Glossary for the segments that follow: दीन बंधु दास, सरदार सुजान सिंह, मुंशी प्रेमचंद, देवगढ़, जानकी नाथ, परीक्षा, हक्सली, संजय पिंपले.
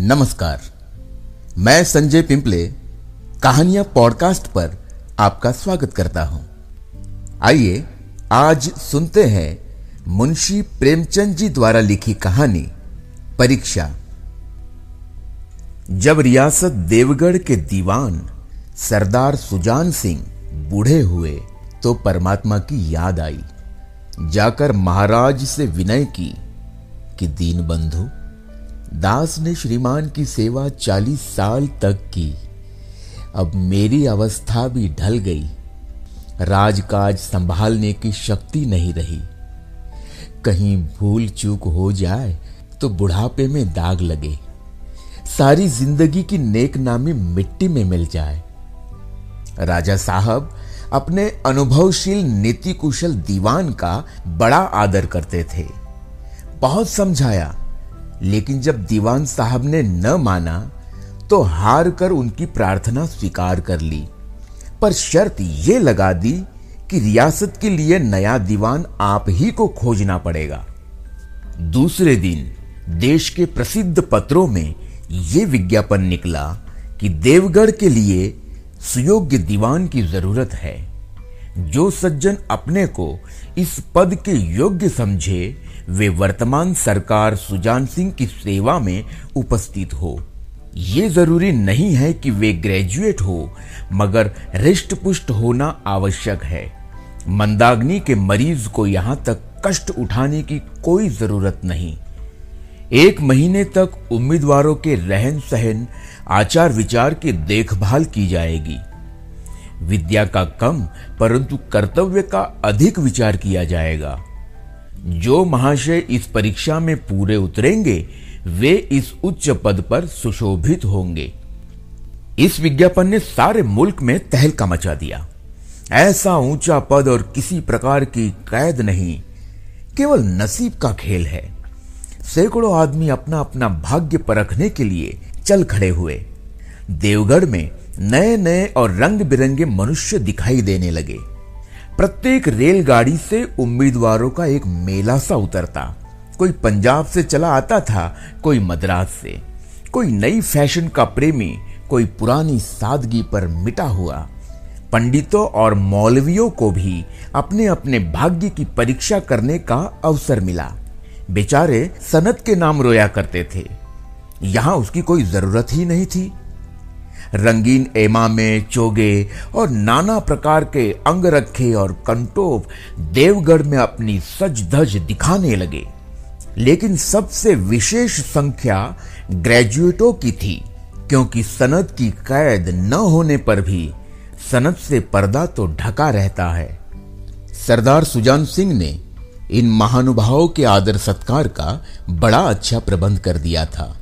नमस्कार, मैं संजय पिंपले कहानियां पॉडकास्ट पर आपका स्वागत करता हूं। आइए आज सुनते हैं मुंशी प्रेमचंद जी द्वारा लिखी कहानी परीक्षा। जब रियासत देवगढ़ के दीवान सरदार सुजान सिंह बूढ़े हुए तो परमात्मा की याद आई। जाकर महाराज से विनय की कि दीन बंधु दास ने श्रीमान की सेवा 40 साल तक की, अब मेरी अवस्था भी ढल गई, राजकाज संभालने की शक्ति नहीं रही, कहीं भूल चूक हो जाए तो बुढ़ापे में दाग लगे, सारी जिंदगी की नेकनामी मिट्टी में मिल जाए। राजा साहब अपने अनुभवशील नीति कुशल दीवान का बड़ा आदर करते थे। बहुत समझाया लेकिन जब दीवान साहब ने न माना तो हार कर उनकी प्रार्थना स्वीकार कर ली, पर शर्त ये लगा दी कि रियासत के लिए नया दीवान आप ही को खोजना पड़ेगा। दूसरे दिन देश के प्रसिद्ध पत्रों में ये विज्ञापन निकला कि देवगढ़ के लिए सुयोग्य दीवान की जरूरत है। जो सज्जन अपने को इस पद के योग्य समझे वे वर्तमान सरकार सुजान सिंह की सेवा में उपस्थित हो। ये जरूरी नहीं है कि वे ग्रेजुएट हो, मगर हृष्ट पुष्ट होना आवश्यक है। मंदाग्नि के मरीज को यहाँ तक कष्ट उठाने की कोई जरूरत नहीं। 1 महीने तक उम्मीदवारों के रहन सहन, आचार विचार की देखभाल की जाएगी। विद्या का कम परंतु कर्तव्य का अधिक विचार किया जाएगा। जो महाशय इस परीक्षा में पूरे उतरेंगे वे इस उच्च पद पर सुशोभित होंगे। इस विज्ञापन ने सारे मुल्क में तहलका मचा दिया। ऐसा ऊंचा पद और किसी प्रकार की कैद नहीं, केवल नसीब का खेल है। सैकड़ों आदमी अपना अपना भाग्य परखने के लिए चल खड़े हुए। देवगढ़ में नए नए और रंग बिरंगे मनुष्य दिखाई देने लगे। प्रत्येक रेलगाड़ी से उम्मीदवारों का एक मेला सा उतरता। कोई पंजाब से चला आता था, कोई मद्रास से, कोई नई फैशन का प्रेमी, कोई पुरानी सादगी पर मिटा हुआ। पंडितों और मौलवियों को भी अपने अपने भाग्य की परीक्षा करने का अवसर मिला। बेचारे सनत के नाम रोया करते थे, यहाँ उसकी कोई जरूरत ही नहीं थी। रंगीन एमामे, चोगे और नाना प्रकार के अंगरखे और कंटोप देवगढ़ में अपनी सज धज दिखाने लगे। लेकिन सबसे विशेष संख्या ग्रेजुएटों की थी, क्योंकि सनत की कैद न होने पर भी सनत से पर्दा तो ढका रहता है। सरदार सुजान सिंह ने इन महानुभावों के आदर सत्कार का बड़ा अच्छा प्रबंध कर दिया था।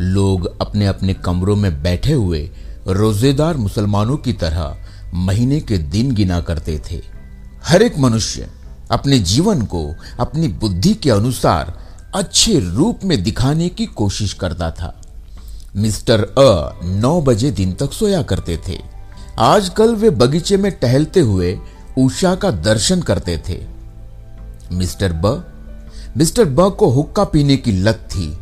लोग अपने अपने कमरों में बैठे हुए रोजेदार मुसलमानों की तरह महीने के दिन गिना करते थे। हर एक मनुष्य अपने जीवन को अपनी बुद्धि के अनुसार अच्छे रूप में दिखाने की कोशिश करता था। मिस्टर अ 9 बजे दिन तक सोया करते थे। आजकल वे बगीचे में टहलते हुए उषा का दर्शन करते थे। मिस्टर ब को हुक्का पीने की लत थी।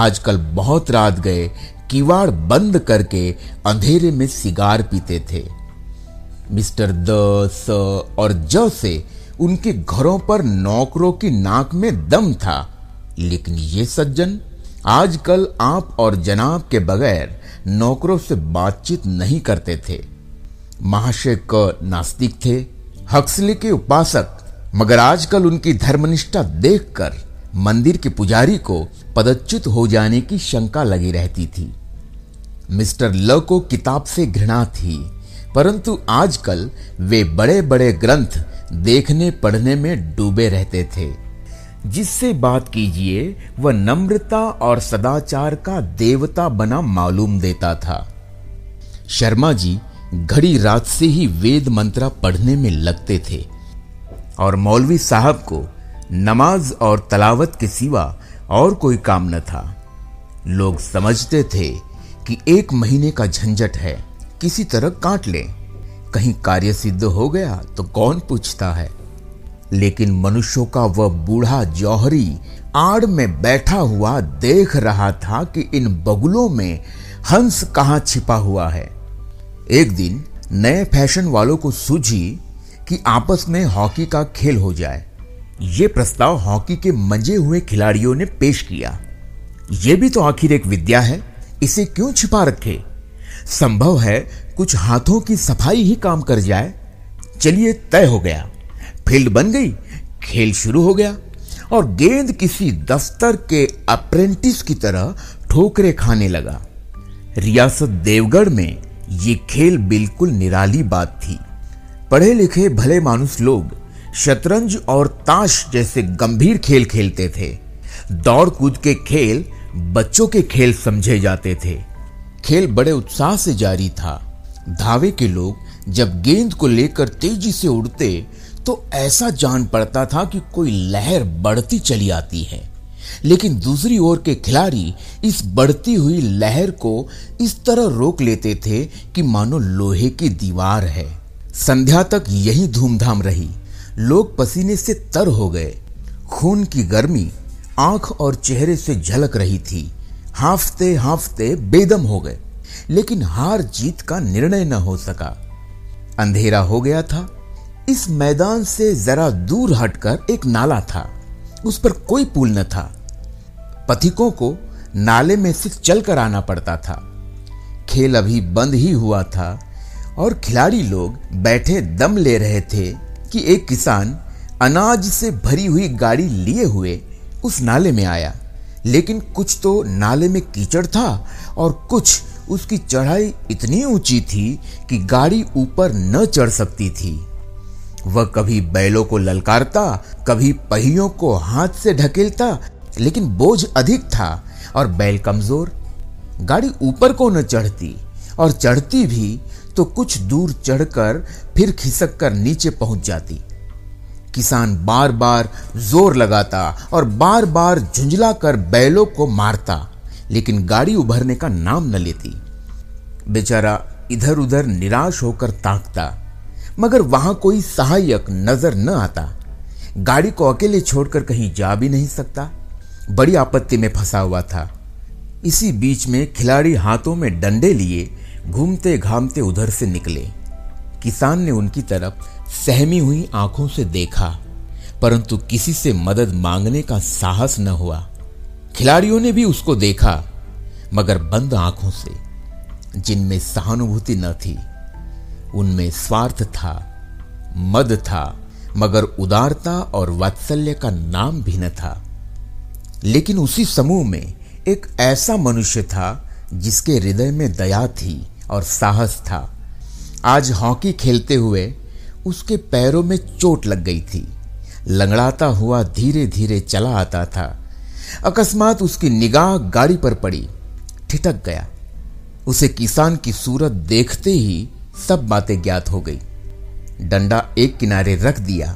आजकल बहुत रात गए किवाड़ बंद करके अंधेरे में सिगार पीते थे। मिस्टर द, स और ज से उनके घरों पर नौकरों की नाक में दम था, लेकिन ये सज्जन आजकल आप और जनाब के बगैर नौकरों से बातचीत नहीं करते थे। महाशय क नास्तिक थे, हक्सली के उपासक, मगर आजकल उनकी धर्मनिष्ठा देखकर मंदिर के पुजारी को पदच्युत हो जाने की शंका लगी रहती थी। मिस्टर ल को किताब से घृणा थी, परंतु आजकल वे बड़े बड़े ग्रंथ देखने पढ़ने में डूबे रहते थे। जिससे बात कीजिए वह नम्रता और सदाचार का देवता बना मालूम देता था। शर्मा जी घड़ी रात से ही वेद मंत्रा पढ़ने में लगते थे और मौलवी साहब को नमाज और तलावत के सिवा और कोई काम न था। लोग समझते थे कि 1 महीने का झंझट है, किसी तरह काट लें, कहीं कार्य सिद्ध हो गया तो कौन पूछता है। लेकिन मनुष्यों का वह बूढ़ा जौहरी आड़ में बैठा हुआ देख रहा था कि इन बगुलों में हंस कहाँ छिपा हुआ है। एक दिन नए फैशन वालों को सूझी कि आपस में हॉकी का खेल हो जाए। ये प्रस्ताव हॉकी के मंजे हुए खिलाड़ियों ने पेश किया। यह भी तो आखिर एक विद्या है, इसे क्यों छिपा रखे। संभव है कुछ हाथों की सफाई ही काम कर जाए। चलिए, तय हो गया। फील्ड बन गई, खेल शुरू हो गया और गेंद किसी दफ्तर के अप्रेंटिस की तरह ठोकरे खाने लगा। रियासत देवगढ़ में ये खेल बिल्कुल निराली बात थी। पढ़े लिखे भले मानुस लोग शतरंज और ताश जैसे गंभीर खेल खेलते थे। दौड़ कूद के खेल बच्चों के खेल समझे जाते थे। खेल बड़े उत्साह से जारी था। धावे के लोग जब गेंद को लेकर तेजी से उड़ते तो ऐसा जान पड़ता था कि कोई लहर बढ़ती चली आती है, लेकिन दूसरी ओर के खिलाड़ी इस बढ़ती हुई लहर को इस तरह रोक लेते थे कि मानो लोहे की दीवार है। संध्या तक यही धूमधाम रही। लोग पसीने से तर हो गए। खून की गर्मी आंख और चेहरे से झलक रही थी। हांफते हांफते बेदम हो गए, लेकिन हार जीत का निर्णय न हो सका। अंधेरा हो गया था। इस मैदान से जरा दूर हटकर एक नाला था। उस पर कोई पुल न था। पथिकों को नाले में से चलकर आना पड़ता था। खेल अभी बंद ही हुआ था और खिलाड़ी लोग बैठे दम ले रहे थे कि एक किसान अनाज से भरी हुई गाड़ी लिए हुए उस नाले में आया, लेकिन कुछ तो नाले में कीचड़ था और कुछ उसकी चढ़ाई इतनी ऊंची थी कि गाड़ी ऊपर न चढ़ सकती थी। वह कभी बैलों को ललकारता, कभी पहियों को हाथ से ढकेलता, लेकिन बोझ अधिक था और बैल कमजोर। गाड़ी ऊपर को न चढ़ती और चढ़ती भी तो कुछ दूर चढ़कर फिर खिसक कर नीचे पहुंच जाती। किसान बार बार जोर लगाता और बार बार झुंझला कर बैलों को मारता, लेकिन गाड़ी उभरने का नाम न लेती। बेचारा इधर उधर निराश होकर ताकता, मगर वहां कोई सहायक नजर न आता। गाड़ी को अकेले छोड़कर कहीं जा भी नहीं सकता। बड़ी आपत्ति में फंसा हुआ था। इसी बीच में खिलाड़ी हाथों में डंडे लिए घूमते घामते उधर से निकले। किसान ने उनकी तरफ सहमी हुई आंखों से देखा, परंतु किसी से मदद मांगने का साहस न हुआ। खिलाड़ियों ने भी उसको देखा, मगर बंद आंखों से, जिनमें सहानुभूति न थी। उनमें स्वार्थ था, मद था, मगर उदारता और वात्सल्य का नाम भी न था। लेकिन उसी समूह में एक ऐसा मनुष्य था जिसके हृदय में दया थी और साहस था। आज हॉकी खेलते हुए उसके पैरों में चोट लग गई थी। लंगड़ाता हुआ धीरे धीरे चला आता था। अकस्मात उसकी निगाह गाड़ी पर पड़ी, ठिठक गया। उसे किसान की सूरत देखते ही सब बातें ज्ञात हो गई। डंडा एक किनारे रख दिया,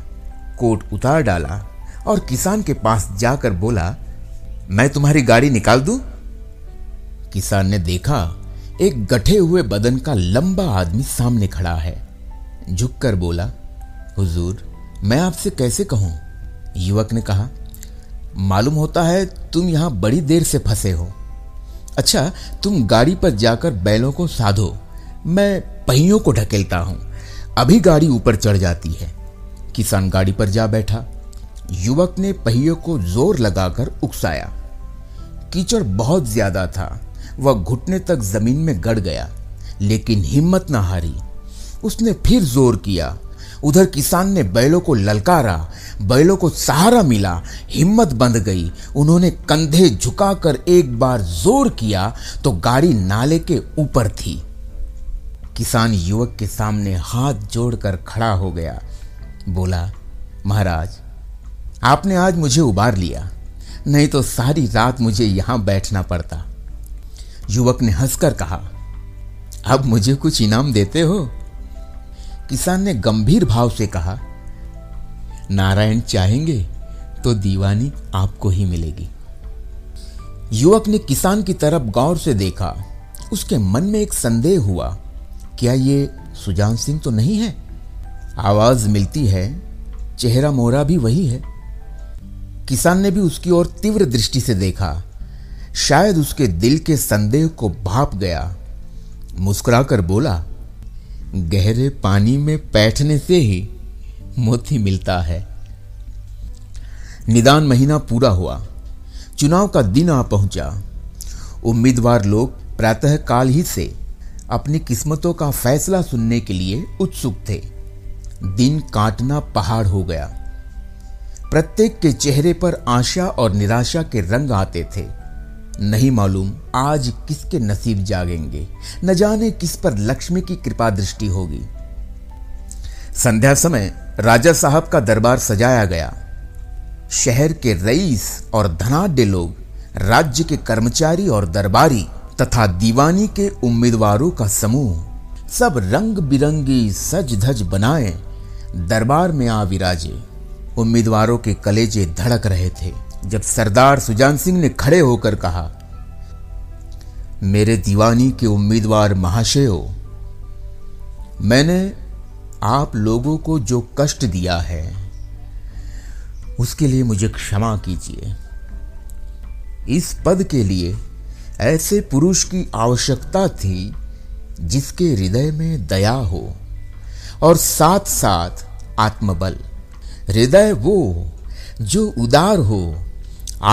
कोट उतार डाला और किसान के पास जाकर बोला, मैं तुम्हारी गाड़ी निकाल दूं? किसान ने देखा एक गठे हुए बदन का लंबा आदमी सामने खड़ा है। झुककर बोला, हुजूर, मैं आपसे कैसे कहूं? युवक ने कहा, मालूम होता है तुम यहां बड़ी देर से फंसे हो। अच्छा, तुम गाड़ी पर जाकर बैलों को साधो, मैं पहियों को ढकेलता हूं, अभी गाड़ी ऊपर चढ़ जाती है। किसान गाड़ी पर जा बैठा। युवक ने पहियों को जोर लगाकर उकसाया। कीचड़ बहुत ज्यादा था। वह घुटने तक जमीन में गड़ गया, लेकिन हिम्मत न हारी। उसने फिर जोर किया। उधर किसान ने बैलों को ललकारा, बैलों को सहारा मिला, हिम्मत बंध गई। उन्होंने कंधे झुकाकर एक बार जोर किया तो गाड़ी नाले के ऊपर थी। किसान युवक के सामने हाथ जोड़कर खड़ा हो गया। बोला, महाराज, आपने आज मुझे उबार लिया, नहीं तो सारी रात मुझे यहां बैठना पड़ता। युवक ने हंसकर कहा, अब मुझे कुछ इनाम देते हो? किसान ने गंभीर भाव से कहा, नारायण चाहेंगे तो दीवानी आपको ही मिलेगी। युवक ने किसान की तरफ गौर से देखा। उसके मन में एक संदेह हुआ, क्या ये सुजान सिंह तो नहीं है? आवाज मिलती है चेहरा मोरा भी वही है। किसान ने भी उसकी ओर तीव्र दृष्टि से देखा, शायद उसके दिल के संदेह को भांप गया। मुस्कुराकर बोला, गहरे पानी में बैठने से ही मोती मिलता है। निदान महीना पूरा हुआ, चुनाव का दिन आ पहुंचा। उम्मीदवार लोग प्रातःकाल ही से अपनी किस्मतों का फैसला सुनने के लिए उत्सुक थे। दिन काटना पहाड़ हो गया। प्रत्येक के चेहरे पर आशा और निराशा के रंग आते थे। नहीं मालूम आज किसके नसीब जागेंगे, न जाने किस पर लक्ष्मी की कृपा दृष्टि होगी। संध्या समय राजा साहब का दरबार सजाया गया। शहर के रईस और धनाढ्य लोग, राज्य के कर्मचारी और दरबारी तथा दीवानी के उम्मीदवारों का समूह सब रंग बिरंगी सज धज बनाए दरबार में आ विराजे। उम्मीदवारों के कलेजे धड़क रहे थे जब सरदार सुजान सिंह ने खड़े होकर कहा, मेरे दीवानी के उम्मीदवार महाशयो, मैंने आप लोगों को जो कष्ट दिया है उसके लिए मुझे क्षमा कीजिए। इस पद के लिए ऐसे पुरुष की आवश्यकता थी जिसके हृदय में दया हो और साथ साथ आत्मबल। हृदय वो जो उदार हो,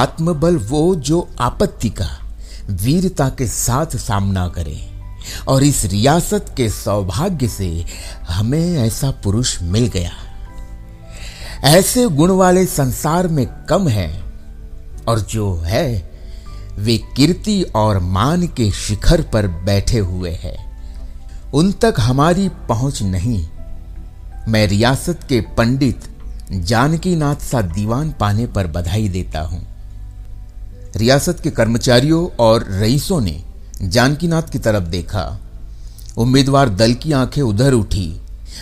आत्मबल वो जो आपत्ति का वीरता के साथ सामना करे। और इस रियासत के सौभाग्य से हमें ऐसा पुरुष मिल गया। ऐसे गुण वाले संसार में कम है, और जो है वे कीर्ति और मान के शिखर पर बैठे हुए हैं। उन तक हमारी पहुंच नहीं। मैं रियासत के पंडित जानकी नाथ सा दीवान पाने पर बधाई देता हूं। रियासत के कर्मचारियों और रईसों ने जानकी नाथ की तरफ देखा। उम्मीदवार दल की आंखें उधर उठी,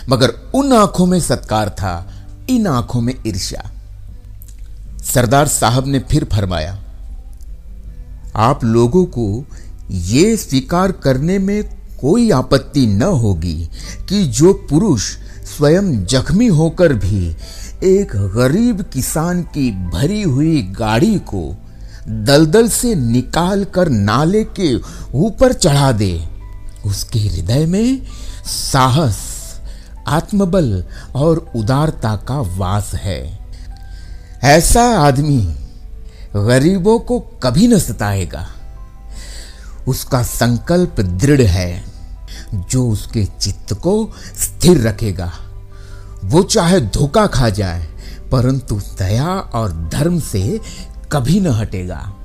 मगर उन आंखों में सत्कार था, इन आंखों में ईर्ष्या। सरदार साहब ने फिर फरमाया, आप लोगों को यह स्वीकार करने में कोई आपत्ति न होगी कि जो पुरुष स्वयं जख्मी होकर भी एक गरीब किसान की भरी हुई गाड़ी को दलदल से निकाल कर नाले के ऊपर चढ़ा दे, उसके हृदय में साहस, आत्मबल और उदारता का वास है। ऐसा आदमी गरीबों को कभी न सताएगा। उसका संकल्प दृढ़ है जो उसके चित्त को स्थिर रखेगा। वो चाहे धोखा खा जाए, परंतु दया और धर्म से कभी न हटेगा।